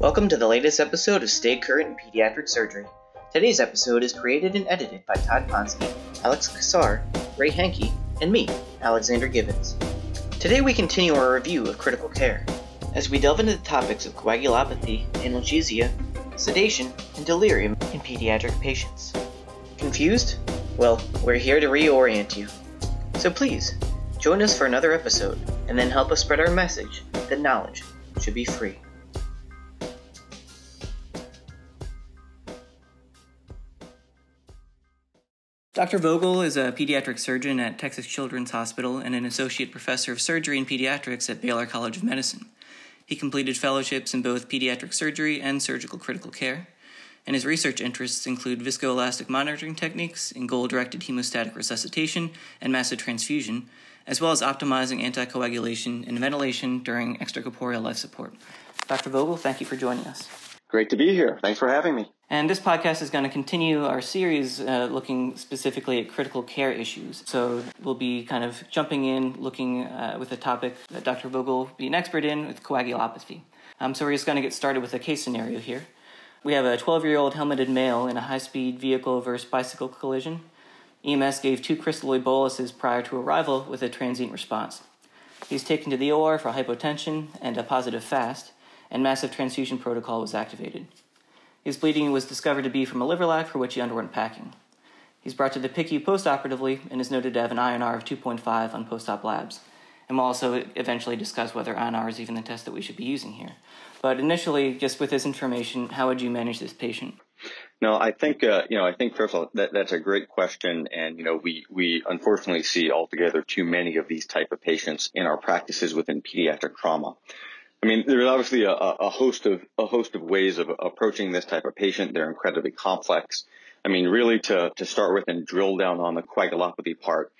Welcome to the latest episode of Stay Current in Pediatric Surgery. Today's episode is created and edited by Todd Ponsky, Alex Kassar, Ray Hanke, and me, Alexander Gibbons. Today we continue our review of critical care, as we delve into the topics of coagulopathy, analgesia, sedation, and delirium in pediatric patients. Confused? Well, we're here to reorient you. So please, join us for another episode, and then help us spread our message that knowledge should be free. Dr. Vogel is a pediatric surgeon at Texas Children's Hospital and an associate professor of surgery and pediatrics at Baylor College of Medicine. He completed fellowships in both pediatric surgery and surgical critical care, and his research interests include viscoelastic monitoring techniques in goal-directed hemostatic resuscitation and massive transfusion, as well as optimizing anticoagulation and ventilation during extracorporeal life support. Dr. Vogel, thank you for joining us. Great to be here. Thanks for having me. And this podcast is going to continue our series looking specifically at critical care issues. So we'll be kind of jumping in, looking with a topic that Dr. Vogel will be an expert in, with coagulopathy. So we're just going to get started with a case scenario here. We have a 12-year-old helmeted male in a high-speed vehicle versus bicycle collision. EMS gave two crystalloid boluses prior to arrival with a transient response. He's taken to the OR for hypotension and a positive FAST, and massive transfusion protocol was activated. His bleeding was discovered to be from a liver lac, for which he underwent packing. He's brought to the PICU postoperatively and is noted to have an INR of 2.5 on post-op labs. And we'll also eventually discuss whether INR is even the test that we should be using here. But initially, just with this information, how would you manage this patient? No, I think, first of all, that's a great question. And, we unfortunately see altogether too many of these type of patients in our practices within pediatric trauma. I mean, there's obviously a host of ways of approaching this type of patient. They're incredibly complex. I mean, really to start with and drill down on the coagulopathy part,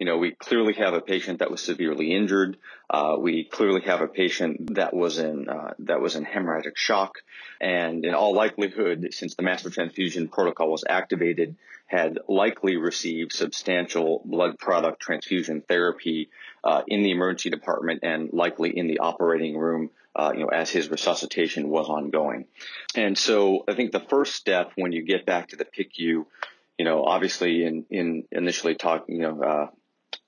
we clearly have a patient that was severely injured. We clearly have a patient that was in hemorrhagic shock, and in all likelihood, since the massive transfusion protocol was activated, had likely received substantial blood product transfusion therapy in the emergency department and likely in the operating room, as his resuscitation was ongoing. And so I think the first step when you get back to the PICU, obviously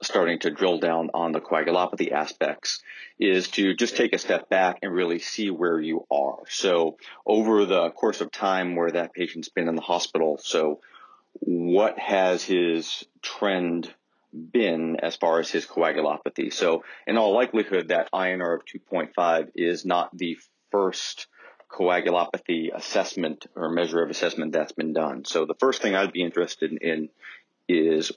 starting to drill down on the coagulopathy aspects, is to just take a step back and really see where you are. So over the course of time where that patient's been in the hospital, so what has his trend been as far as his coagulopathy? So in all likelihood, that INR of 2.5 is not the first coagulopathy assessment or measure of assessment that's been done. So the first thing I'd be interested in is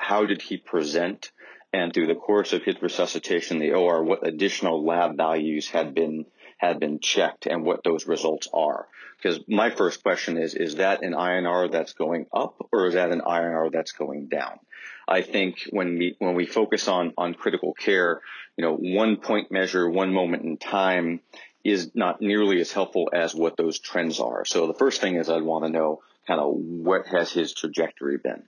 how did he present, and through the course of his resuscitation, the OR, what additional lab values had been checked and what those results are. Because my first question is that an INR that's going up, or is that an INR that's going down? I think when we focus on critical care, one point measure, one moment in time is not nearly as helpful as what those trends are. So the first thing is I'd want to know kind of what has his trajectory been.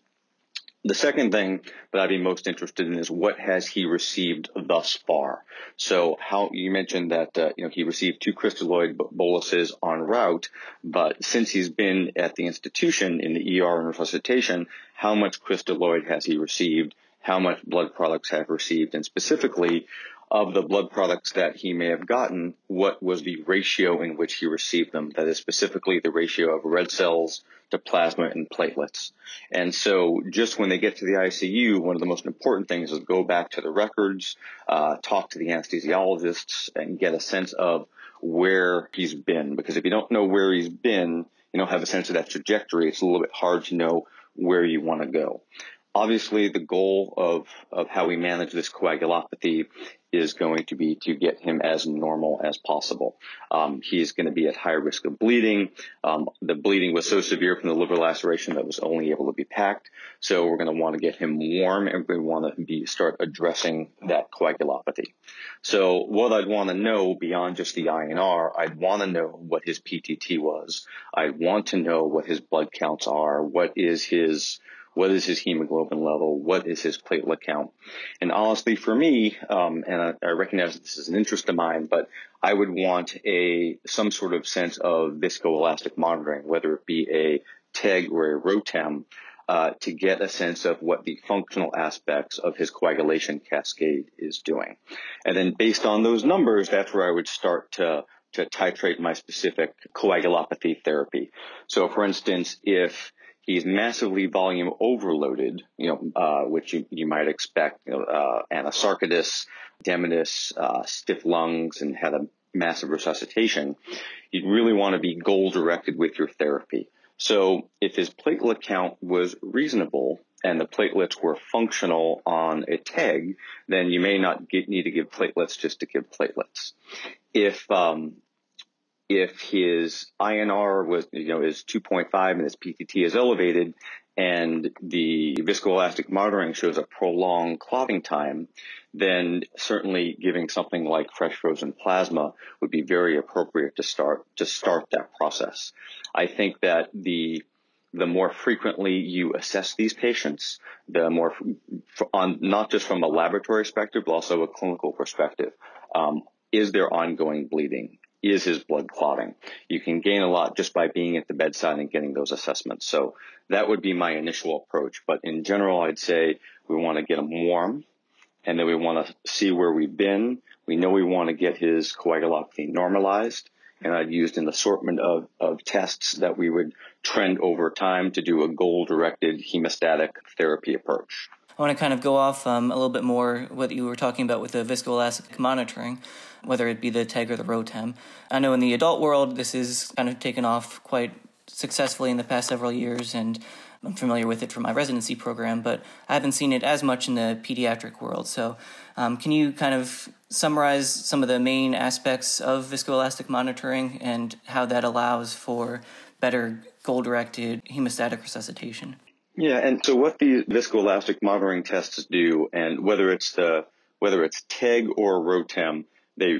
The second thing that I'd be most interested in is what has he received thus far. So how you mentioned that he received two crystalloid boluses en route, but since he's been at the institution in the ER and resuscitation, how much crystalloid has he received? How much blood products have received? And specifically, of the blood products that he may have gotten, what was the ratio in which he received them? That is specifically the ratio of red cells to plasma and platelets. And so just when they get to the ICU, one of the most important things is go back to the records, talk to the anesthesiologists, and get a sense of where he's been. Because if you don't know where he's been, you don't have a sense of that trajectory. It's a little bit hard to know where you want to go. Obviously, the goal of how we manage this coagulopathy is going to be to get him as normal as possible. He's going to be at high risk of bleeding. The bleeding was so severe from the liver laceration that was only able to be packed. So we're going to want to get him warm, and we want to start addressing that coagulopathy. So what I'd want to know beyond just the INR, I'd want to know what his PTT was. I'd want to know what his blood counts are. What is his What is his hemoglobin level? What is his platelet count? And honestly, for me, and I recognize that this is an interest of mine, but I would want some sort of sense of viscoelastic monitoring, whether it be a TEG or a ROTEM, to get a sense of what the functional aspects of his coagulation cascade is doing. And then based on those numbers, that's where I would start to titrate my specific coagulopathy therapy. So for instance, if he's massively volume overloaded, which you might expect, anasarcoidosis, demodex, stiff lungs, and had a massive resuscitation, you'd really want to be goal-directed with your therapy. So if his platelet count was reasonable and the platelets were functional on a TEG, then you may not need to give platelets just to give platelets. If his INR was, is 2.5 and his PTT is elevated and the viscoelastic monitoring shows a prolonged clotting time, then certainly giving something like fresh frozen plasma would be very appropriate to start that process. I think that the more frequently you assess these patients, the more, not just from a laboratory perspective, but also a clinical perspective, is there ongoing bleeding? Is his blood clotting? You can gain a lot just by being at the bedside and getting those assessments. So that would be my initial approach. But in general, I'd say we want to get him warm, and then we want to see where we've been. We know we want to get his coagulopathy normalized, and I'd used an assortment of tests that we would trend over time to do a goal-directed hemostatic therapy approach. I want to kind of go off a little bit more what you were talking about with the viscoelastic monitoring, whether it be the TEG or the ROTEM. I know in the adult world, this is kind of taken off quite successfully in the past several years, and I'm familiar with it from my residency program, but I haven't seen it as much in the pediatric world. So can you kind of summarize some of the main aspects of viscoelastic monitoring and how that allows for better goal-directed hemostatic resuscitation? Yeah, and so what the viscoelastic monitoring tests do, and whether it's TEG or ROTEM, there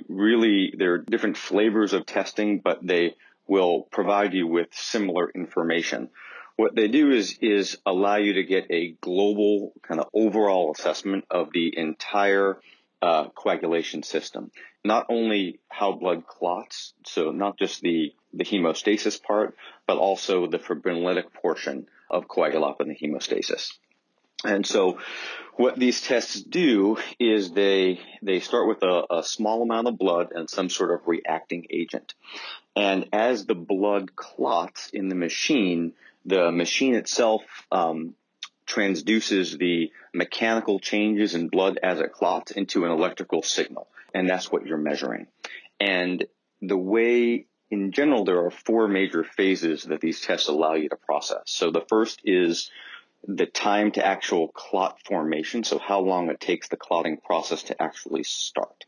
are different flavors of testing, but they will provide you with similar information. What they do is allow you to get a global kind of overall assessment of the entire coagulation system, not only how blood clots, so not just the hemostasis part, but also the fibrinolytic portion of coagulopathy hemostasis. And so what these tests do is they start with a small amount of blood and some sort of reacting agent. And as the blood clots in the machine itself transduces the mechanical changes in blood as it clots into an electrical signal. And that's what you're measuring. And the way in general, there are four major phases that these tests allow you to process. So the first is the time to actual clot formation, so how long it takes the clotting process to actually start.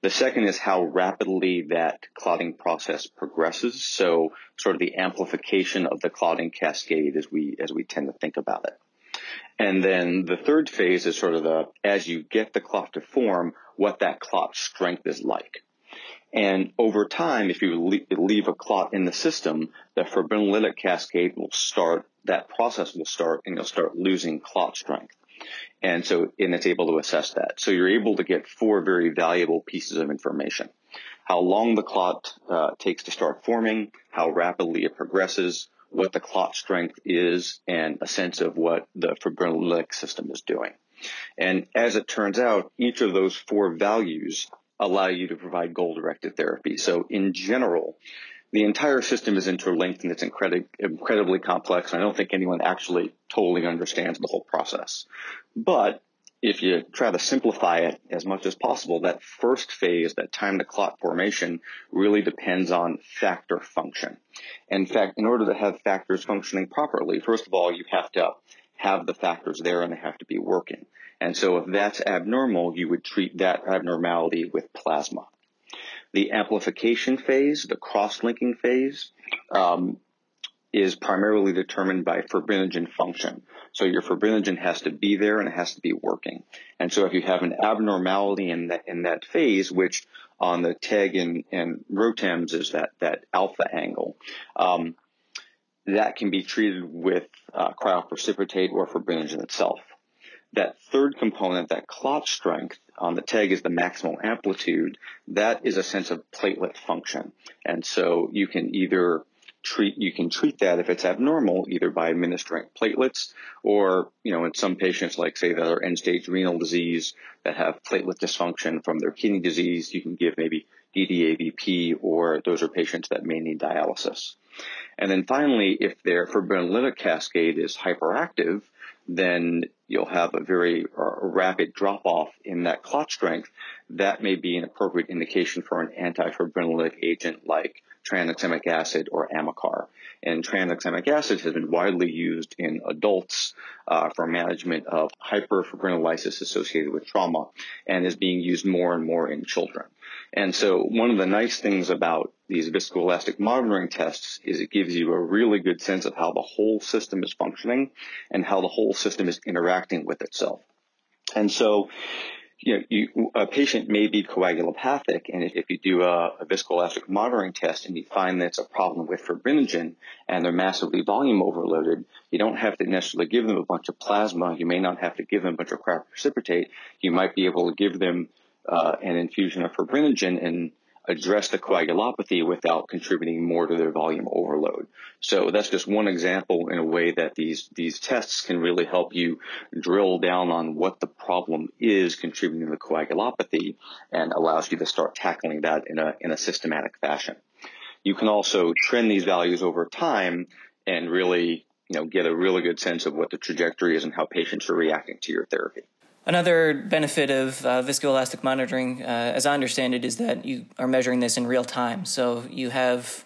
The second is how rapidly that clotting process progresses, so sort of the amplification of the clotting cascade as we tend to think about it. And then the third phase is sort of as you get the clot to form, what that clot strength is like. And over time, if you leave a clot in the system, the fibrinolytic cascade will start, that process will start, and you'll start losing clot strength. And it's able to assess that. So you're able to get four very valuable pieces of information: how long the clot takes to start forming, how rapidly it progresses, what the clot strength is, and a sense of what the fibrinolytic system is doing. And as it turns out, each of those four values allow you to provide goal-directed therapy. So in general, the entire system is interlinked and it's incredibly complex. I don't think anyone actually totally understands the whole process. But if you try to simplify it as much as possible, that first phase, that time to clot formation, really depends on factor function. In fact, in order to have factors functioning properly, first of all, you have to have the factors there and they have to be working. And so if that's abnormal, you would treat that abnormality with plasma. The amplification phase, the cross-linking phase, is primarily determined by fibrinogen function. So your fibrinogen has to be there and it has to be working. And so if you have an abnormality in that phase, which on the TEG and ROTEMs is that alpha angle, that can be treated with cryoprecipitate or fibrinogen itself. That third component, that clot strength on the TEG is the maximal amplitude. That is a sense of platelet function. And so you can either treat that if it's abnormal, either by administering platelets or, you know, in some patients, like say that are end-stage renal disease that have platelet dysfunction from their kidney disease, you can give maybe DDAVP, or those are patients that may need dialysis. And then finally, if their fibrinolytic cascade is hyperactive, then you'll have a very rapid drop-off in that clot strength. That may be an appropriate indication for an antifibrinolytic agent like tranexamic acid or amicar. And tranexamic acid has been widely used in adults for management of hyperfibrinolysis associated with trauma, and is being used more and more in children. And so one of the nice things about these viscoelastic monitoring tests is it gives you a really good sense of how the whole system is functioning and how the whole system is interacting with itself. And so, you know, a patient may be coagulopathic, and if you do a viscoelastic monitoring test and you find that's a problem with fibrinogen and they're massively volume overloaded, you don't have to necessarily give them a bunch of plasma. You may not have to give them a bunch of cryoprecipitate. You might be able to give them an infusion of fibrinogen and address the coagulopathy without contributing more to their volume overload. So that's just one example in a way that these tests can really help you drill down on what the problem is contributing to the coagulopathy, and allows you to start tackling that in a systematic fashion. You can also trend these values over time and really, you know, get a really good sense of what the trajectory is and how patients are reacting to your therapy. Another benefit of viscoelastic monitoring, as I understand it, is that you are measuring this in real time. So you have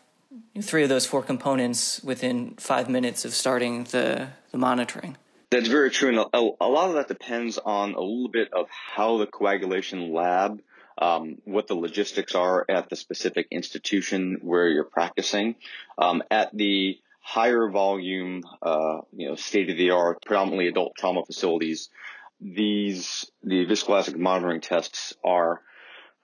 three of those four components within 5 minutes of starting the monitoring. That's very true. And a lot of that depends on a little bit of how the coagulation lab, what the logistics are at the specific institution where you're practicing. At the higher volume, you know, state-of-the-art, predominantly adult trauma facilities, the viscoelastic monitoring tests are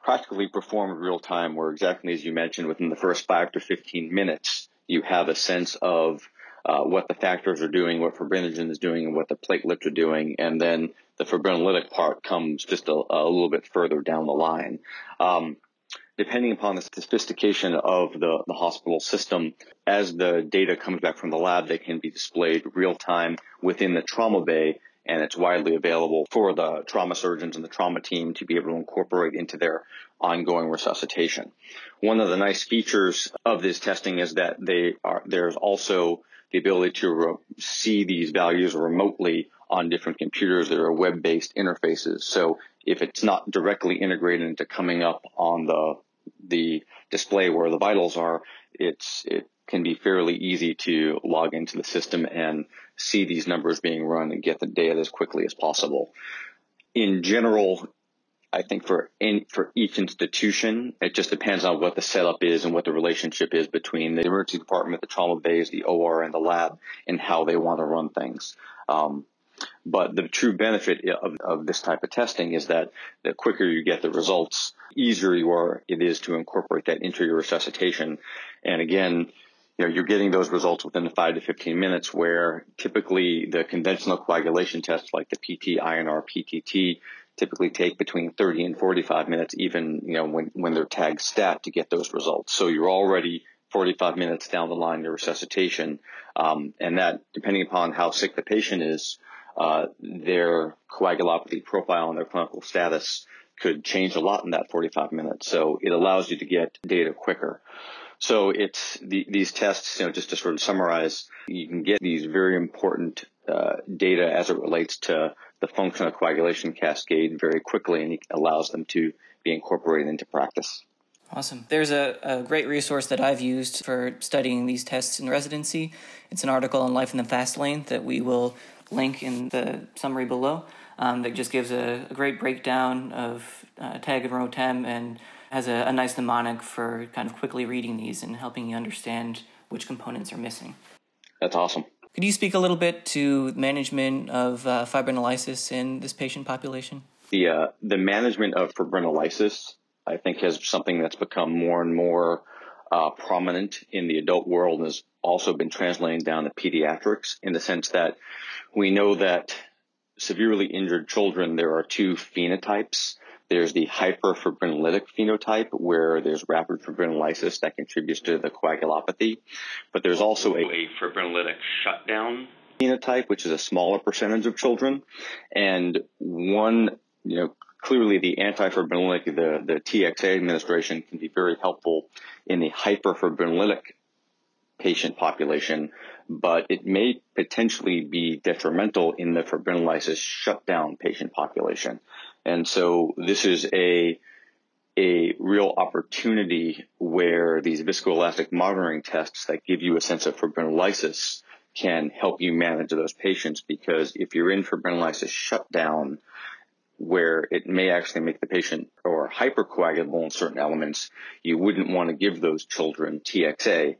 practically performed real time, where exactly as you mentioned, within the first 5 to 15 minutes, you have a sense of what the factors are doing, what fibrinogen is doing, and what the platelets are doing. And then the fibrinolytic part comes just a little bit further down the line. Depending upon the sophistication of the hospital system, as the data comes back from the lab, they can be displayed real time within the trauma bay, and it's widely available for the trauma surgeons and the trauma team to be able to incorporate into their ongoing resuscitation. One of the nice features of this testing is that there's also the ability to see these values remotely on different computers. There are web-based interfaces. So if it's not directly integrated into coming up on the display where the vitals are, it can be fairly easy to log into the system and see these numbers being run and get the data as quickly as possible. In general, I think for each institution, it just depends on what the setup is and what the relationship is between the emergency department, the trauma bays, the OR, and the lab, and how they want to run things. But the true benefit of this type of testing is that the quicker you get the results, easier it is to incorporate that into your resuscitation. And again, you know, you're getting those results within the 5 to 15 minutes, where typically the conventional coagulation tests like the PT, INR, PTT typically take between 30 and 45 minutes, even, you know, when they're tag stat, to get those results. So you're already 45 minutes down the line to resuscitation. And that, depending upon how sick the patient is, their coagulopathy profile and their clinical status could change a lot in that 45 minutes. So it allows you to get data quicker. So it's these tests, you know, just to sort of summarize, you can get these very important data as it relates to the function of coagulation cascade very quickly, and it allows them to be incorporated into practice. Awesome. There's a great resource that I've used for studying these tests in residency. It's an article on Life in the Fast Lane that we will link in the summary below, that just gives a great breakdown of TEG and ROTEM, and has a nice mnemonic for kind of quickly reading these and helping you understand which components are missing. That's awesome. Could you speak a little bit to management of fibrinolysis in this patient population? The management of fibrinolysis, I think, has something that's become more and more prominent in the adult world, and is also been translating down to pediatrics in the sense that we know that severely injured children, there are two phenotypes. There's the hyperfibrinolytic phenotype, where there's rapid fibrinolysis that contributes to the coagulopathy. But there's also a fibrinolytic shutdown phenotype, which is a smaller percentage of children. And one, clearly the antifibrinolytic, the TXA administration can be very helpful in the hyperfibrinolytic patient population, but it may potentially be detrimental in the fibrinolysis shutdown patient population. And so this is a real opportunity where these viscoelastic monitoring tests that give you a sense of fibrinolysis can help you manage those patients, because if you're in fibrinolysis shutdown, where it may actually make the patient or hypercoagulable in certain elements, you wouldn't want to give those children TXA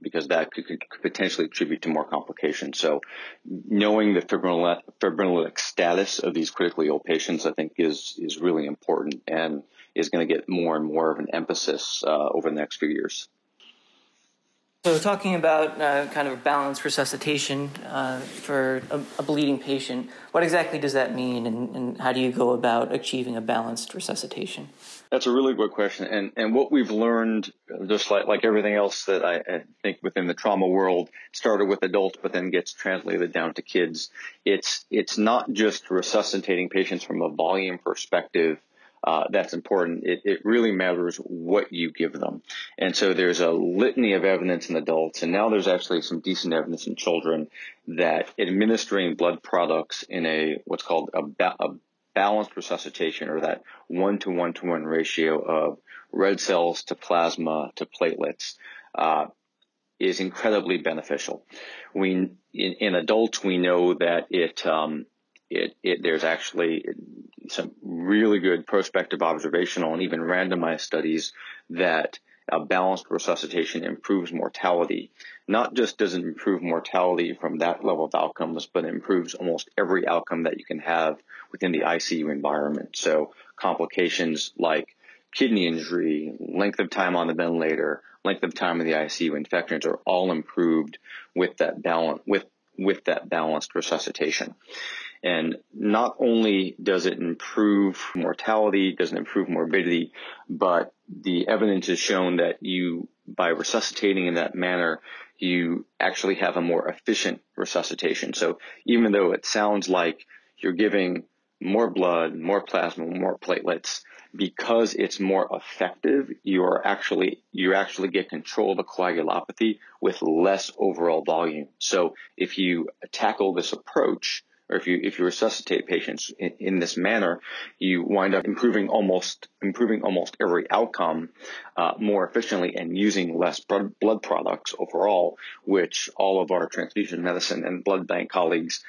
because that could potentially contribute to more complications. So knowing the fibrinolytic status of these critically ill patients, I think, is really important and is going to get more and more of an emphasis over the next few years. So talking about kind of balanced resuscitation for a bleeding patient, what exactly does that mean, and how do you go about achieving a balanced resuscitation? That's a really good question. And what we've learned, just like everything else that I think within the trauma world, started with adults but then gets translated down to kids. It's not just resuscitating patients from a volume perspective. That's important. It really matters what you give them. And so there's a litany of evidence in adults, and now there's actually some decent evidence in children that administering blood products in what's called a balanced resuscitation, or that 1-to-1-to-1 ratio of red cells to plasma to platelets, is incredibly beneficial. In adults, we know that there's actually some really good prospective observational and even randomized studies that a balanced resuscitation improves mortality. Not just does it improve mortality from that level of outcomes, but it improves almost every outcome that you can have within the ICU environment. So complications like kidney injury, length of time on the ventilator, length of time in the ICU, infections are all improved with that balance, with that balanced resuscitation. And not only does it improve mortality, doesn't improve morbidity, but the evidence has shown that by resuscitating in that manner, you actually have a more efficient resuscitation. So even though it sounds like you're giving more blood, more plasma, more platelets, because it's more effective, you actually get control of the coagulopathy with less overall volume. So if you tackle this approach, or if you resuscitate patients in this manner, you wind up improving almost every outcome more efficiently and using less blood products overall, which all of our transfusion medicine and blood bank colleagues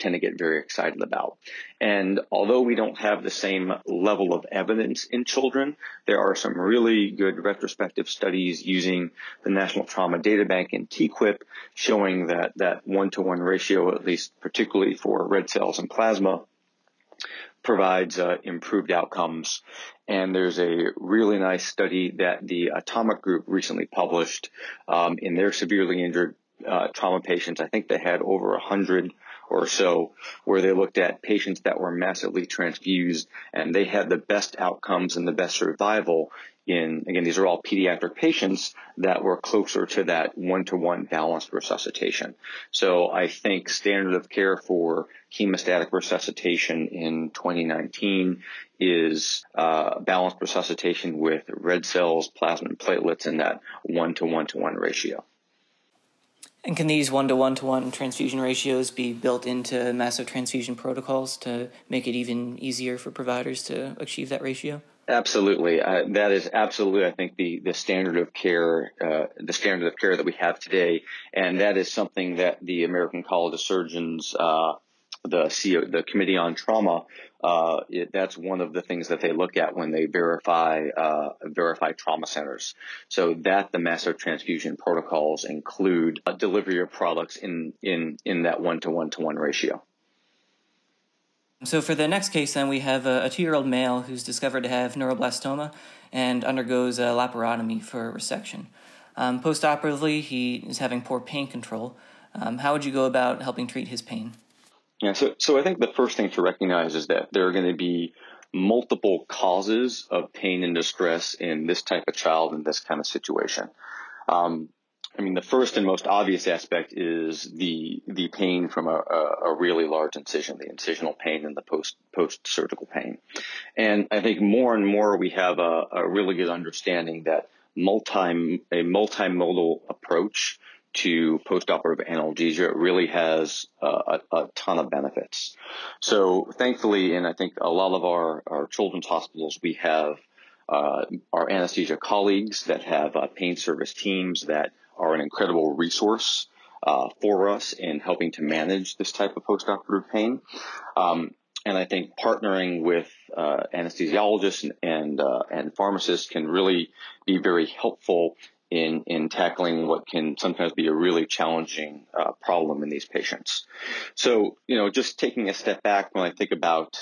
tend to get very excited about. And although we don't have the same level of evidence in children, there are some really good retrospective studies using the National Trauma Data Bank and TQIP showing that 1-to-1 ratio, at least particularly for red cells and plasma, provides improved outcomes. And there's a really nice study that the Atomic Group recently published in their severely injured trauma patients. I think they had over 100 or so, where they looked at patients that were massively transfused, and they had the best outcomes and the best survival in, again, these are all pediatric patients that were closer to that 1-to-1 balanced resuscitation. So I think standard of care for hemostatic resuscitation in 2019 is balanced resuscitation with red cells, plasma, and platelets in that 1-to-1-to-1 ratio. And can these 1-to-1-to-1 transfusion ratios be built into massive transfusion protocols to make it even easier for providers to achieve that ratio? Absolutely. That is absolutely, I think, the standard of care, that we have today. And that is something that the American College of Surgeons, the Committee on Trauma, that's one of the things that they look at when they verify trauma centers, so that the massive transfusion protocols include a delivery of products in that 1-to-1-to-1 ratio. So for the next case, then, we have a 2-year-old male who's discovered to have neuroblastoma and undergoes a laparotomy for resection. Postoperatively, he is having poor pain control. How would you go about helping treat his pain? Yeah, so I think the first thing to recognize is that there are going to be multiple causes of pain and distress in this type of child in this kind of situation. I mean, the first and most obvious aspect is the pain from a really large incision, the incisional pain and the post-surgical pain. And I think more and more we have a really good understanding that a multimodal approach to postoperative analgesia really has a ton of benefits. So thankfully, and I think a lot of our children's hospitals, we have our anesthesia colleagues that have pain service teams that are an incredible resource for us in helping to manage this type of postoperative pain. And I think partnering with anesthesiologists and pharmacists can really be very helpful in tackling what can sometimes be a really challenging problem in these patients. So, you know, just taking a step back when I think about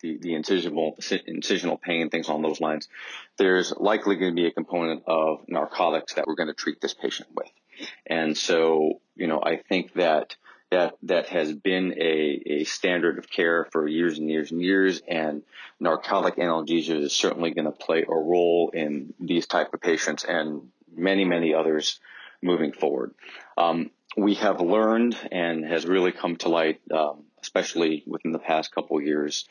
the incisional pain, things along those lines, there's likely going to be a component of narcotics that we're going to treat this patient with. And so, you know, I think that has been a standard of care for years and years and years, and narcotic analgesia is certainly going to play a role in these type of patients and many, many others moving forward. We have learned and has really come to light, especially within the past couple of years,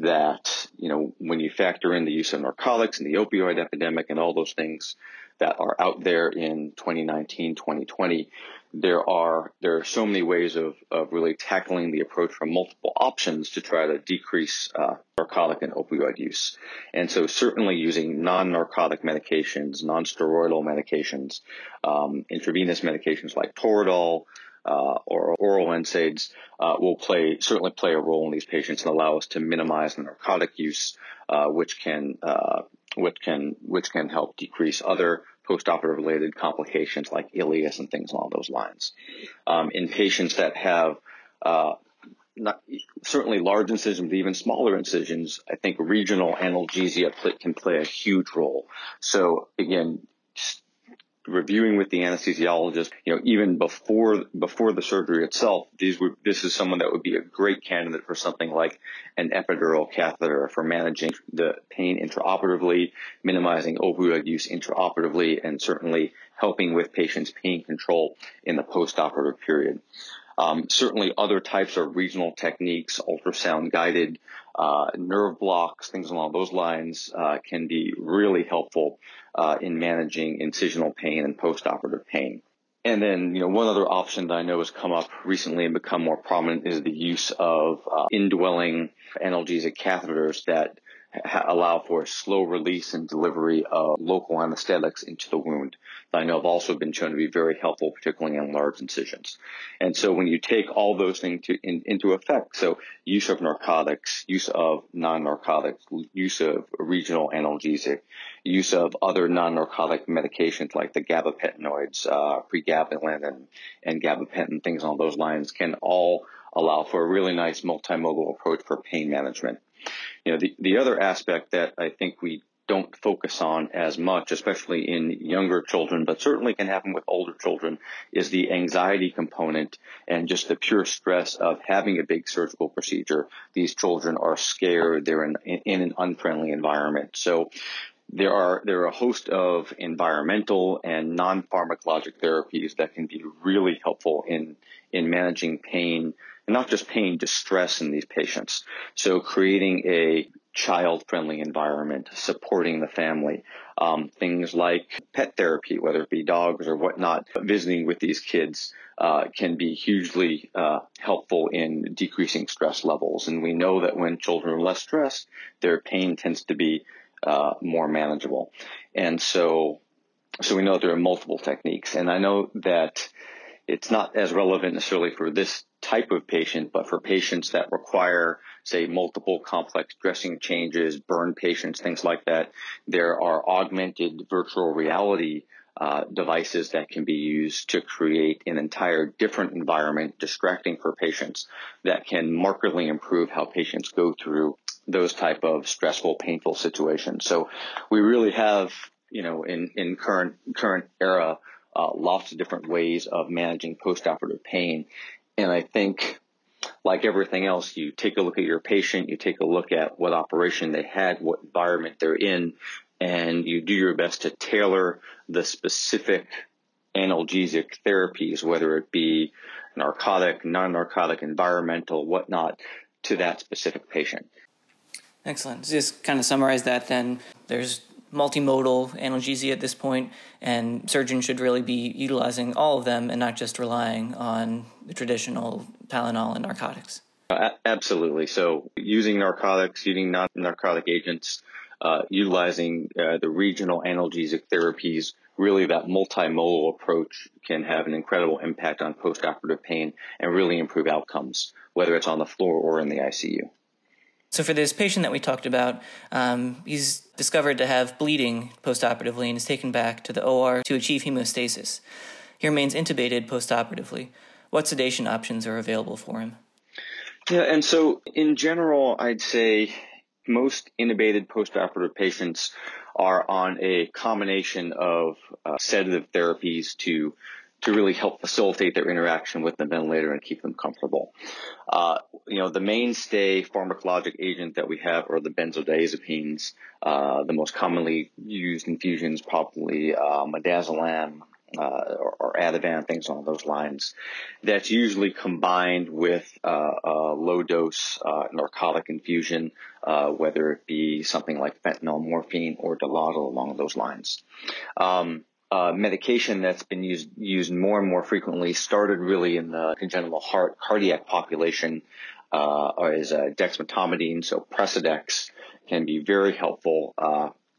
that, you know, when you factor in the use of narcotics and the opioid epidemic and all those things that are out there in 2019, 2020, there are so many ways of really tackling the approach from multiple options to try to decrease narcotic and opioid use. And so certainly using non-narcotic medications, non-steroidal medications, intravenous medications like Toradol, or oral NSAIDs will certainly play a role in these patients and allow us to minimize the narcotic use, which can help decrease other postoperative related complications like ileus and things along those lines. In patients that have certainly large incisions, even smaller incisions, I think regional analgesia can play a huge role. So again, reviewing with the anesthesiologist, you know, even before the surgery itself, this is someone that would be a great candidate for something like an epidural catheter for managing the pain intraoperatively, minimizing opioid use intraoperatively, and certainly helping with patients' pain control in the postoperative period. Certainly other types of regional techniques, ultrasound-guided nerve blocks, things along those lines can be really helpful in managing incisional pain and postoperative pain. And then, you know, one other option that I know has come up recently and become more prominent is the use of indwelling analgesic catheters that allow for slow release and delivery of local anesthetics into the wound that I know have also been shown to be very helpful, particularly in large incisions. And so when you take all those things into effect, so use of narcotics, use of non-narcotics, use of regional analgesic, use of other non-narcotic medications like the gabapentinoids, pregabalin and gabapentin, things on those lines can all allow for a really nice multimodal approach for pain management. You know, the other aspect that I think we don't focus on as much, especially in younger children, but certainly can happen with older children, is the anxiety component and just the pure stress of having a big surgical procedure. These children are scared. They're in an unfriendly environment. So there are a host of environmental and non-pharmacologic therapies that can be really helpful in managing pain. And not just pain, distress in these patients. So creating a child-friendly environment, supporting the family, things like pet therapy, whether it be dogs or whatnot, visiting with these kids can be hugely helpful in decreasing stress levels. And we know that when children are less stressed, their pain tends to be more manageable. And so we know there are multiple techniques. And I know that it's not as relevant necessarily for this type of patient, but for patients that require, say, multiple complex dressing changes, burn patients, things like that, there are augmented virtual reality devices that can be used to create an entire different environment, distracting for patients, that can markedly improve how patients go through those type of stressful, painful situations. So we really have you know, in current era, lots of different ways of managing postoperative pain. And I think, like everything else, you take a look at your patient, you take a look at what operation they had, what environment they're in, and you do your best to tailor the specific analgesic therapies, whether it be narcotic, non-narcotic, environmental, whatnot, to that specific patient. Excellent. Just kind of summarize that then. There's multimodal analgesia at this point, and surgeons should really be utilizing all of them and not just relying on the traditional Tylenol and narcotics. Absolutely. So using narcotics, using non-narcotic agents, utilizing the regional analgesic therapies, really that multimodal approach can have an incredible impact on postoperative pain and really improve outcomes, whether it's on the floor or in the ICU. So for this patient that we talked about, he's discovered to have bleeding postoperatively and is taken back to the OR to achieve hemostasis. He remains intubated postoperatively. What sedation options are available for him? Yeah, and so in general, I'd say most intubated postoperative patients are on a combination of sedative therapies to really help facilitate their interaction with the ventilator and keep them comfortable. You know, the mainstay pharmacologic agent that we have are the benzodiazepines. The most commonly used infusions probably midazolam or Ativan, things along those lines. That's usually combined with a low-dose narcotic infusion, whether it be something like fentanyl, morphine, or Toradol, along those lines. Medication that's been used more and more frequently, started really in the congenital heart cardiac population, is dexmedetomidine. So Presidex can be very helpful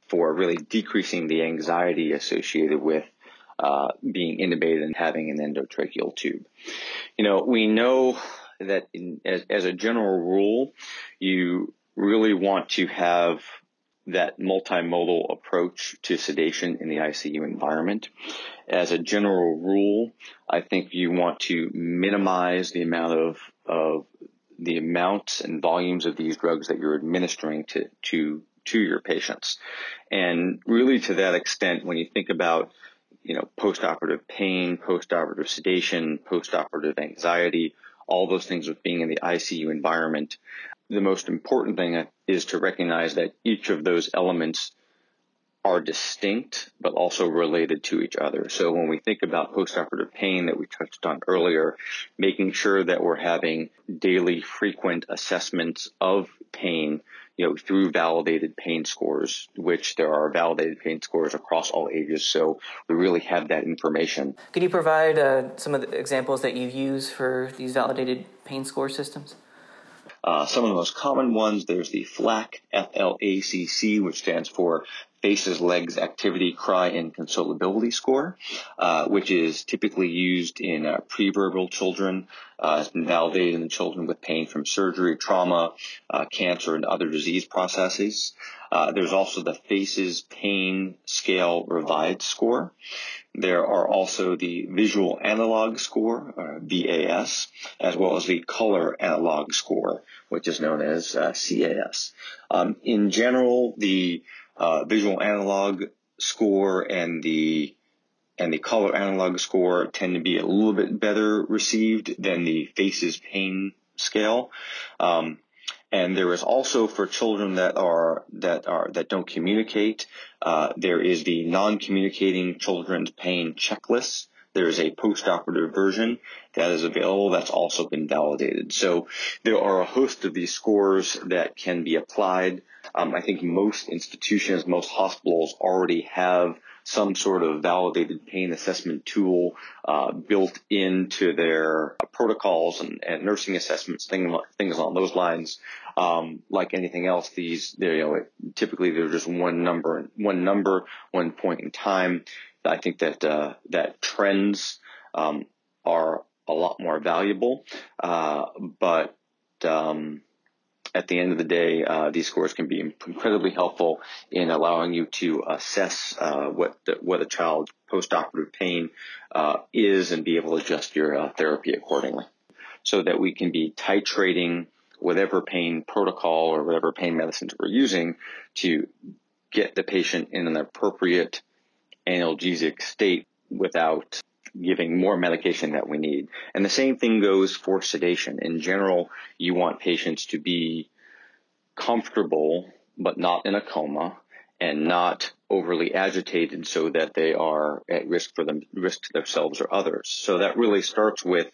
for really decreasing the anxiety associated with being intubated and having an endotracheal tube. You know, we know that as a general rule, you really want to have that multimodal approach to sedation in the ICU environment. As a general rule, I think you want to minimize the amount of the amounts and volumes of these drugs that you're administering to your patients. And really, to that extent, when you think about, you know, postoperative pain, postoperative sedation, postoperative anxiety, all those things with being in the ICU environment, the most important thing is to recognize that each of those elements are distinct, but also related to each other. So when we think about postoperative pain that we touched on earlier, making sure that we're having daily frequent assessments of pain, you know, through validated pain scores, which there are validated pain scores across all ages. So we really have that information. Could you provide some of the examples that you use for these validated pain score systems? Some of the most common ones, there's the FLAC, F-L-A-C-C, which stands for Faces, Legs, Activity, Cry, and Consolability Score, which is typically used in preverbal children. It's been validated in children with pain from surgery, trauma, cancer, and other disease processes. There's also the Faces Pain Scale Revised Score. There are also the Visual Analog Score, or VAS, as well as the Color Analog Score, which is known as CAS. In general, the visual analog score and the color analog score tend to be a little bit better received than the Faces Pain Scale. And there is also, for children that don't communicate, there is the non-communicating children's pain checklist. There is a postoperative version that is available that's also been validated. So there are a host of these scores that can be applied. I think most institutions, most hospitals already have some sort of validated pain assessment tool built into their protocols and nursing assessments, things along those lines. Like anything else, these, you know, typically they're just one number, one point in time. I think that that trends are a lot more valuable, but at the end of the day, these scores can be incredibly helpful in allowing you to assess what a child's postoperative pain is and be able to adjust your therapy accordingly, so that we can be titrating whatever pain protocol or whatever pain medicines we're using to get the patient in an appropriate analgesic state without giving more medication that we need. And the same thing goes for sedation. In general, you want patients to be comfortable but not in a coma and not overly agitated so that they are at risk for them, risk to themselves or others. So that really starts with,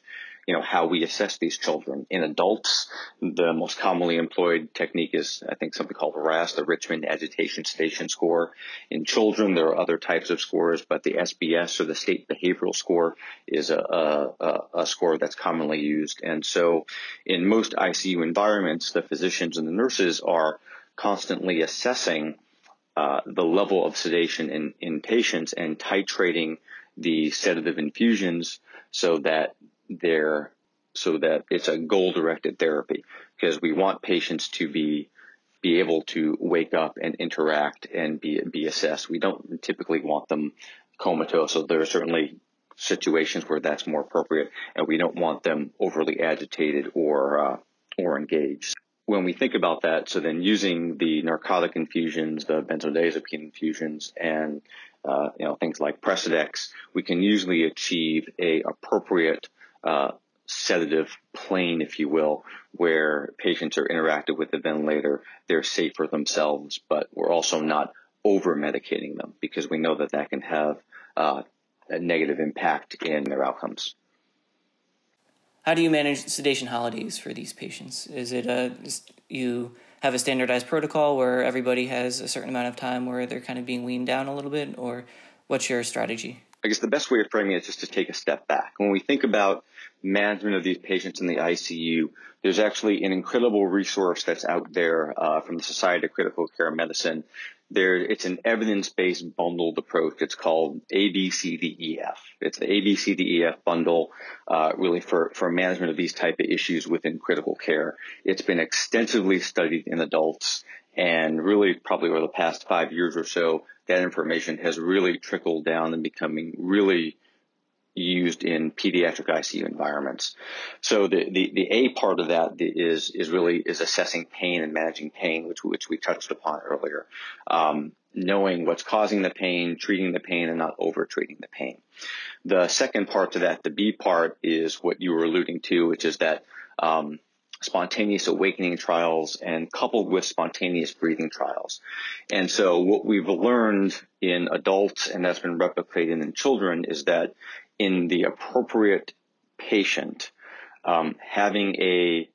you know, how we assess these children. In adults, the most commonly employed technique is, I think, something called RAS, the Richmond Agitation Station Score. In children, there are other types of scores, but the SBS, or the State Behavioral Score, is a score that's commonly used. And so in most ICU environments, the physicians and the nurses are constantly assessing the level of sedation in patients and titrating the sedative infusions so that it's a goal-directed therapy, because we want patients to be able to wake up and interact and be assessed. We don't typically want them comatose, so there are certainly situations where that's more appropriate, and we don't want them overly agitated or engaged. When we think about that, so then using the narcotic infusions, the benzodiazepine infusions, and things like Presidex, we can usually achieve a appropriate sedative plane, if you will, where patients are interactive with the ventilator, they're safe for themselves, but we're also not over-medicating them, because we know that that can have a negative impact in their outcomes. How do you manage sedation holidays for these patients? Is it you have a standardized protocol where everybody has a certain amount of time where they're kind of being weaned down a little bit, or what's your strategy? I guess the best way of framing it is just to take a step back. When we think about management of these patients in the ICU, there's actually an incredible resource that's out there from the Society of Critical Care Medicine. It's an evidence-based bundled approach. It's called ABCDEF. It's the ABCDEF bundle really for management of these type of issues within critical care. It's been extensively studied in adults, and really probably over the past 5 years or so, that information has really trickled down and becoming really used in pediatric ICU environments. So the A part of that is really assessing pain and managing pain, which we touched upon earlier. Knowing what's causing the pain, treating the pain, and not over-treating the pain. The second part to that, the B part, is what you were alluding to, which is that spontaneous awakening trials and coupled with spontaneous breathing trials. And so what we've learned in adults, and that's been replicated in children, is that in the appropriate patient, having a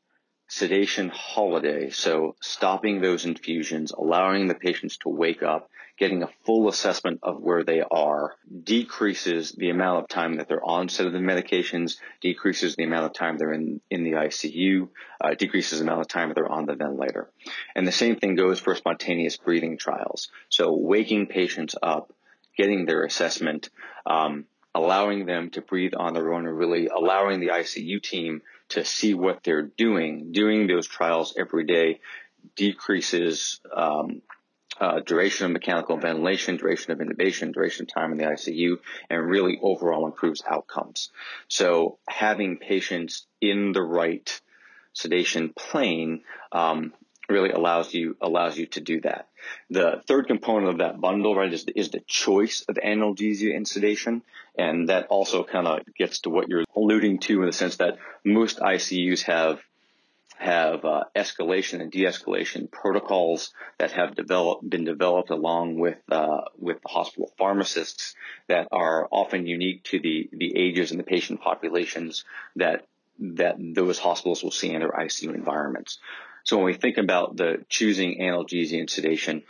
sedation holiday, so stopping those infusions, allowing the patients to wake up, getting a full assessment of where they are, decreases the amount of time that they're on sedative medications, decreases the amount of time they're in the ICU, decreases the amount of time that they're on the ventilator. And the same thing goes for spontaneous breathing trials. So waking patients up, getting their assessment, allowing them to breathe on their own, and really allowing the ICU team to see what they're doing. Doing those trials every day decreases duration of mechanical ventilation, duration of intubation, duration of time in the ICU, and really overall improves outcomes. So having patients in the right sedation plane really allows you to do that. The third component of that bundle, right, is the choice of analgesia and sedation. And that also kind of gets to what you're alluding to in the sense that most ICUs have escalation and de-escalation protocols that have been developed along with the hospital pharmacists that are often unique to the ages and the patient populations that those hospitals will see in their ICU environments. So when we think about the choosing analgesia and sedation,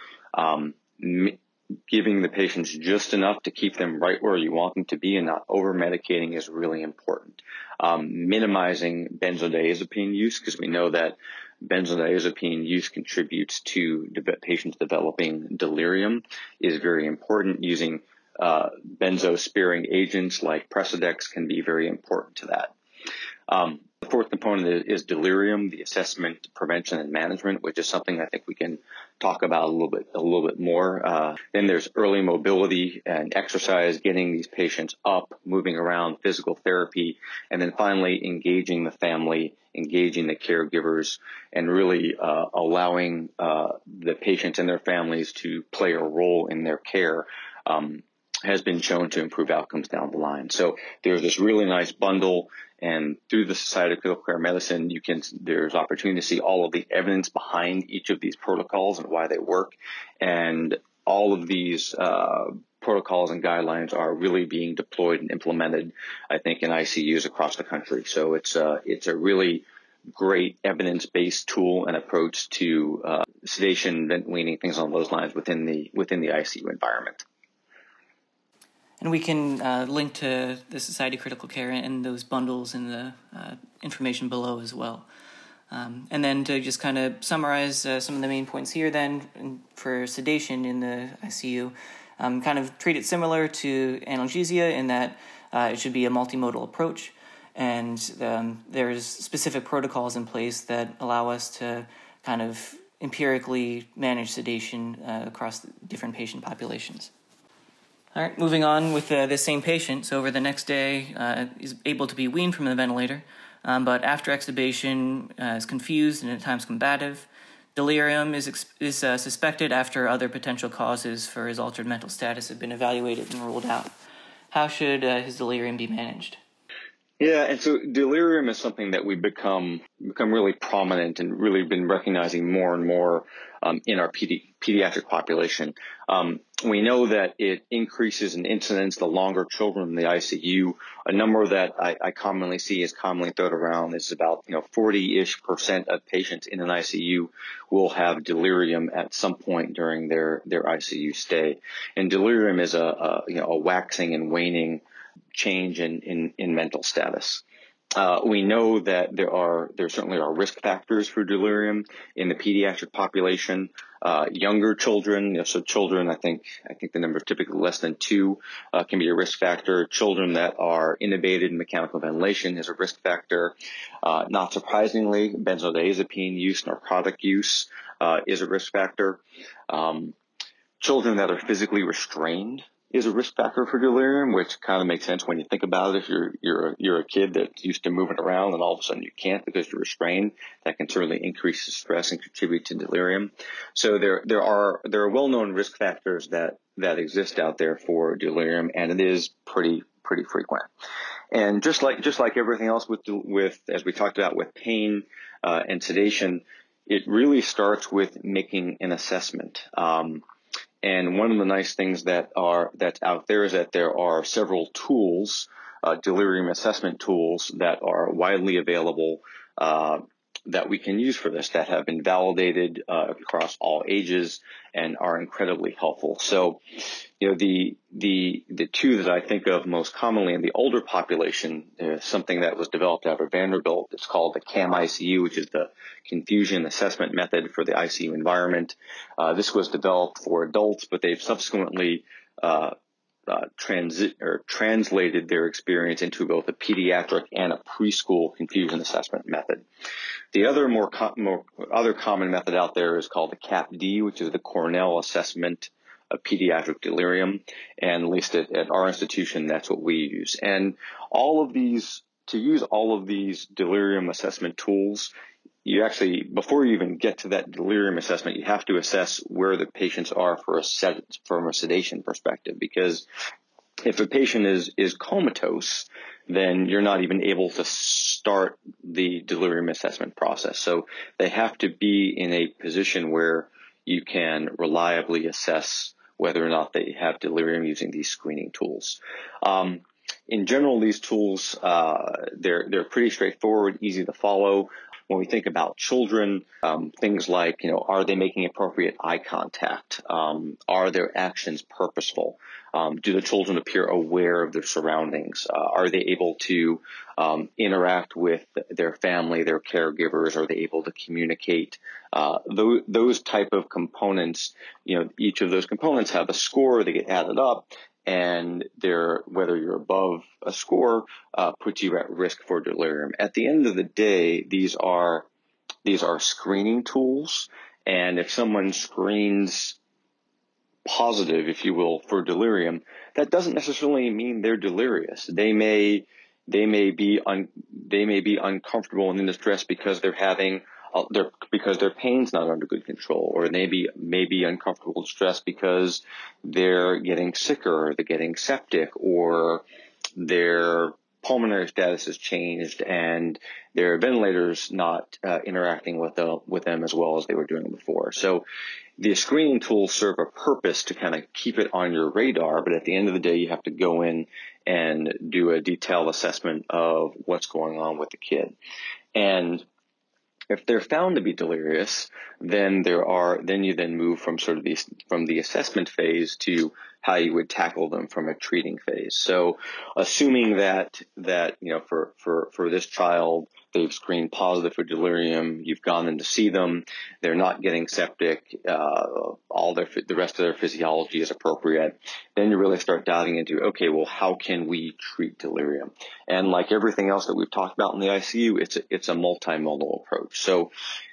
giving the patients just enough to keep them right where you want them to be and not over-medicating is really important. Minimizing benzodiazepine use, because we know that benzodiazepine use contributes to patients developing delirium, is very important. Using benzo-sparing agents like Presidex can be very important to that. The fourth component is delirium, the assessment, prevention, and management, which is something I think we can talk about a little bit more. Then there's early mobility and exercise, getting these patients up, moving around, physical therapy, and then finally engaging the family, engaging the caregivers, and really allowing the patients and their families to play a role in their care. Has been shown to improve outcomes down the line. So there's this really nice bundle, and through the Society of Critical Care Medicine, there's opportunity to see all of the evidence behind each of these protocols and why they work. And all of these protocols and guidelines are really being deployed and implemented, I think, in ICUs across the country. So it's a really great evidence-based tool and approach to sedation, vent weaning, things along those lines within the ICU environment. And we can link to the Society of Critical Care and those bundles in the information below as well. And then to just kind of summarize some of the main points here then for sedation in the ICU, kind of treat it similar to analgesia in that it should be a multimodal approach. And there's specific protocols in place that allow us to kind of empirically manage sedation across different patient populations. All right, moving on with this same patient. So over the next day, is able to be weaned from the ventilator, but after extubation is confused and at times combative. Delirium is suspected after other potential causes for his altered mental status have been evaluated and ruled out. How should his delirium be managed? Yeah, and so delirium is something that we've become really prominent and really been recognizing more and more in our pediatric population. We know that it increases in incidence the longer children in the ICU. A number that I commonly see is commonly thrown around is about 40-ish% of patients in an ICU will have delirium at some point during their ICU stay. And delirium is a waxing and waning change in mental status. We know that there certainly are risk factors for delirium in the pediatric population. Younger children, so children, I think the number is typically less than 2, can be a risk factor. Children that are intubated in mechanical ventilation is a risk factor. Not surprisingly, benzodiazepine use, narcotic use is a risk factor. Children that are physically restrained is a risk factor for delirium, which kind of makes sense when you think about it. If you're a kid that's used to moving around and all of a sudden you can't because you're restrained, that can certainly increase the stress and contribute to delirium. So there are well-known risk factors that exist out there for delirium, and it is pretty frequent. And just like everything else with as we talked about with pain and sedation, it really starts with making an assessment. And one of the nice things that's out there is that there are several tools, delirium assessment tools that are widely available that we can use for this, that have been validated across all ages and are incredibly helpful. So, the two that I think of most commonly in the older population is something that was developed out of Vanderbilt. It's called the CAM-ICU, which is the Confusion Assessment Method for the ICU environment. This was developed for adults, but they've subsequently translated their experience into both a pediatric and a preschool confusion assessment method. The other other common method out there is called the CAPD, which is the Cornell Assessment of Pediatic Delirium, and at least at our institution, that's what we use. And to use all of these delirium assessment tools, you actually, before you even get to that delirium assessment, you have to assess where the patients are from a sedation perspective, because if a patient is comatose, then you're not even able to start the delirium assessment process. So they have to be in a position where you can reliably assess whether or not they have delirium using these screening tools. In general, these tools, they're pretty straightforward, easy to follow. When we think about children, things like, are they making appropriate eye contact? Are their actions purposeful? Do the children appear aware of their surroundings? Are they able to interact with their family, their caregivers? Are they able to communicate? Those type of components, each of those components have a score. They get added up. and they're, whether you're above a score, puts you at risk for delirium. At the end of the day, these are screening tools, and if someone screens positive, if you will, for delirium, that doesn't necessarily mean they're delirious. They may be uncomfortable and in distress because they're having because their pain's not under good control, or they may be uncomfortable distress because they're getting sicker, or they're getting septic, or their pulmonary status has changed and their ventilator's not interacting with them as well as they were doing before. So the screening tools serve a purpose to kind of keep it on your radar, but at the end of the day, you have to go in and do a detailed assessment of what's going on with the kid. And if they're found to be delirious, then you move from sort of the assessment phase to how you would tackle them from a treating phase. So assuming that for this child, they've screened positive for delirium, you've gone in to see them, they're not getting septic, the rest of their physiology is appropriate, then you really start diving into, okay, well, how can we treat delirium? And like everything else that we've talked about in the ICU, it's a multimodal approach. So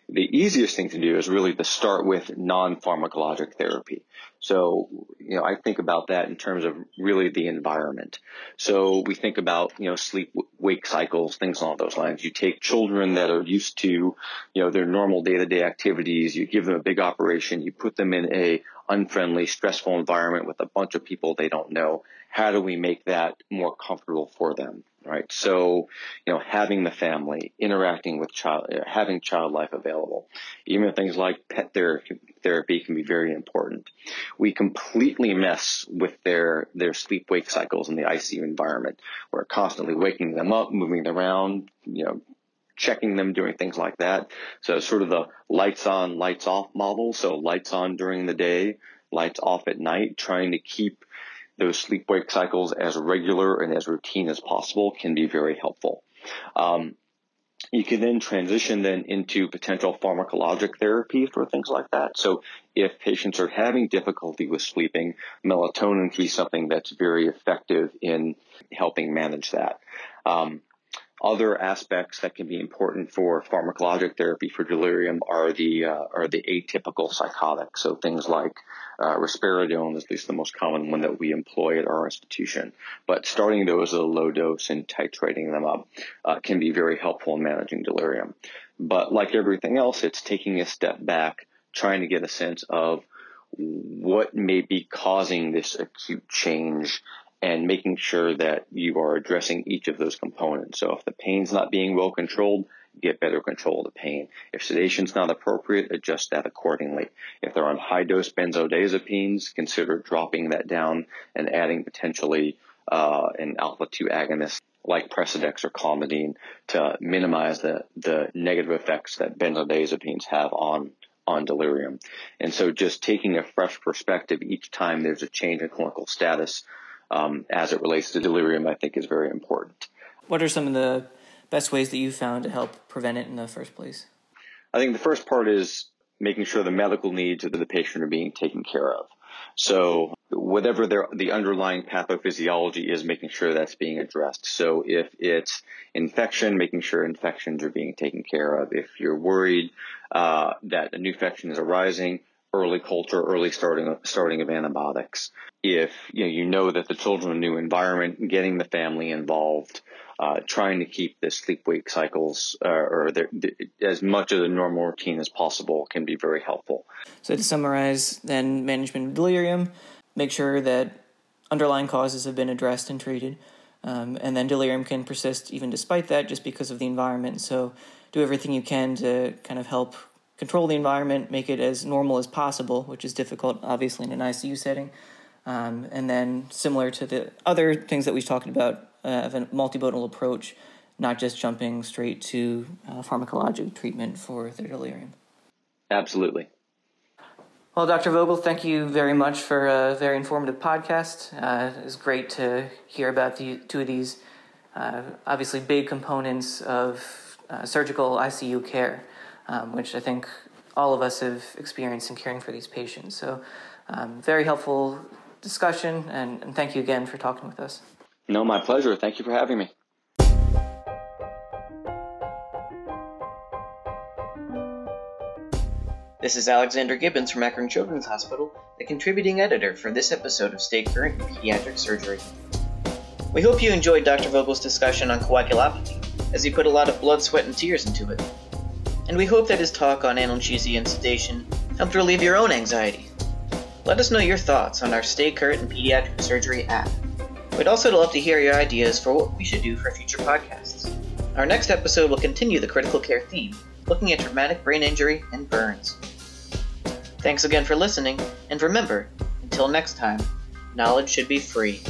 the easiest thing to do is really to start with non-pharmacologic therapy. So, you know, I think about that in terms of really the environment. So we think about, you know, sleep-wake cycles, things along those lines. You take children that are used to, you know, their normal day-to-day activities, you give them a big operation, you put them in a unfriendly, stressful environment with a bunch of people they don't know. How do we make that more comfortable for them? Right. So, you know, having the family, interacting with child, having child life available, even things like pet therapy can be very important. We completely mess with their sleep-wake cycles in the ICU environment. We're constantly waking them up, moving them around, you know, checking them, doing things like that. So sort of the lights on, lights off model. So lights on during the day, lights off at night, trying to keep those sleep-wake cycles as regular and as routine as possible can be very helpful. You can then transition then into potential pharmacologic therapy for things like that. So if patients are having difficulty with sleeping, melatonin can be something that's very effective in helping manage that. Other aspects that can be important for pharmacologic therapy for delirium are the atypical psychotics. So things like risperidone is at least the most common one that we employ at our institution. But starting those at a low dose and titrating them up can be very helpful in managing delirium. But like everything else, it's taking a step back, trying to get a sense of what may be causing this acute change, and making sure that you are addressing each of those components. So if the pain's not being well controlled, get better control of the pain. If sedation's not appropriate, adjust that accordingly. If they're on high-dose benzodiazepines, consider dropping that down and adding potentially an alpha-2 agonist like Presidex or Clonidine to minimize the negative effects that benzodiazepines have on delirium. And so just taking a fresh perspective each time there's a change in clinical status as it relates to delirium, I think is very important. What are some of the best ways that you found to help prevent it in the first place? I think the first part is making sure the medical needs of the patient are being taken care of. So whatever the underlying pathophysiology is, making sure that's being addressed. So if it's infection, making sure infections are being taken care of. If you're worried that a new infection is arising, early culture, early starting of antibiotics. If you know that the children are in a new environment, getting the family involved, trying to keep the sleep-wake cycles as much of the normal routine as possible can be very helpful. So to summarize, then, management of delirium, make sure that underlying causes have been addressed and treated, and then delirium can persist even despite that just because of the environment. So do everything you can to kind of help control the environment, make it as normal as possible, which is difficult, obviously, in an ICU setting. And then similar to the other things that we talked about, of a multimodal approach, not just jumping straight to pharmacologic treatment for their delirium. Absolutely. Well, Dr. Vogel, thank you very much for a very informative podcast. It was great to hear about the two of these obviously big components of surgical ICU care. Which I think all of us have experienced in caring for these patients. So very helpful discussion, and thank you again for talking with us. No, my pleasure. Thank you for having me. This is Alexander Gibbons from Akron Children's Hospital, the contributing editor for this episode of Stay Current in Pediatric Surgery. We hope you enjoyed Dr. Vogel's discussion on coagulopathy, as he put a lot of blood, sweat, and tears into it. And we hope that his talk on analgesia and sedation helped relieve your own anxiety. Let us know your thoughts on our Stay Current in Pediatric Surgery app. We'd also love to hear your ideas for what we should do for future podcasts. Our next episode will continue the critical care theme, looking at traumatic brain injury and burns. Thanks again for listening, and remember, until next time, knowledge should be free.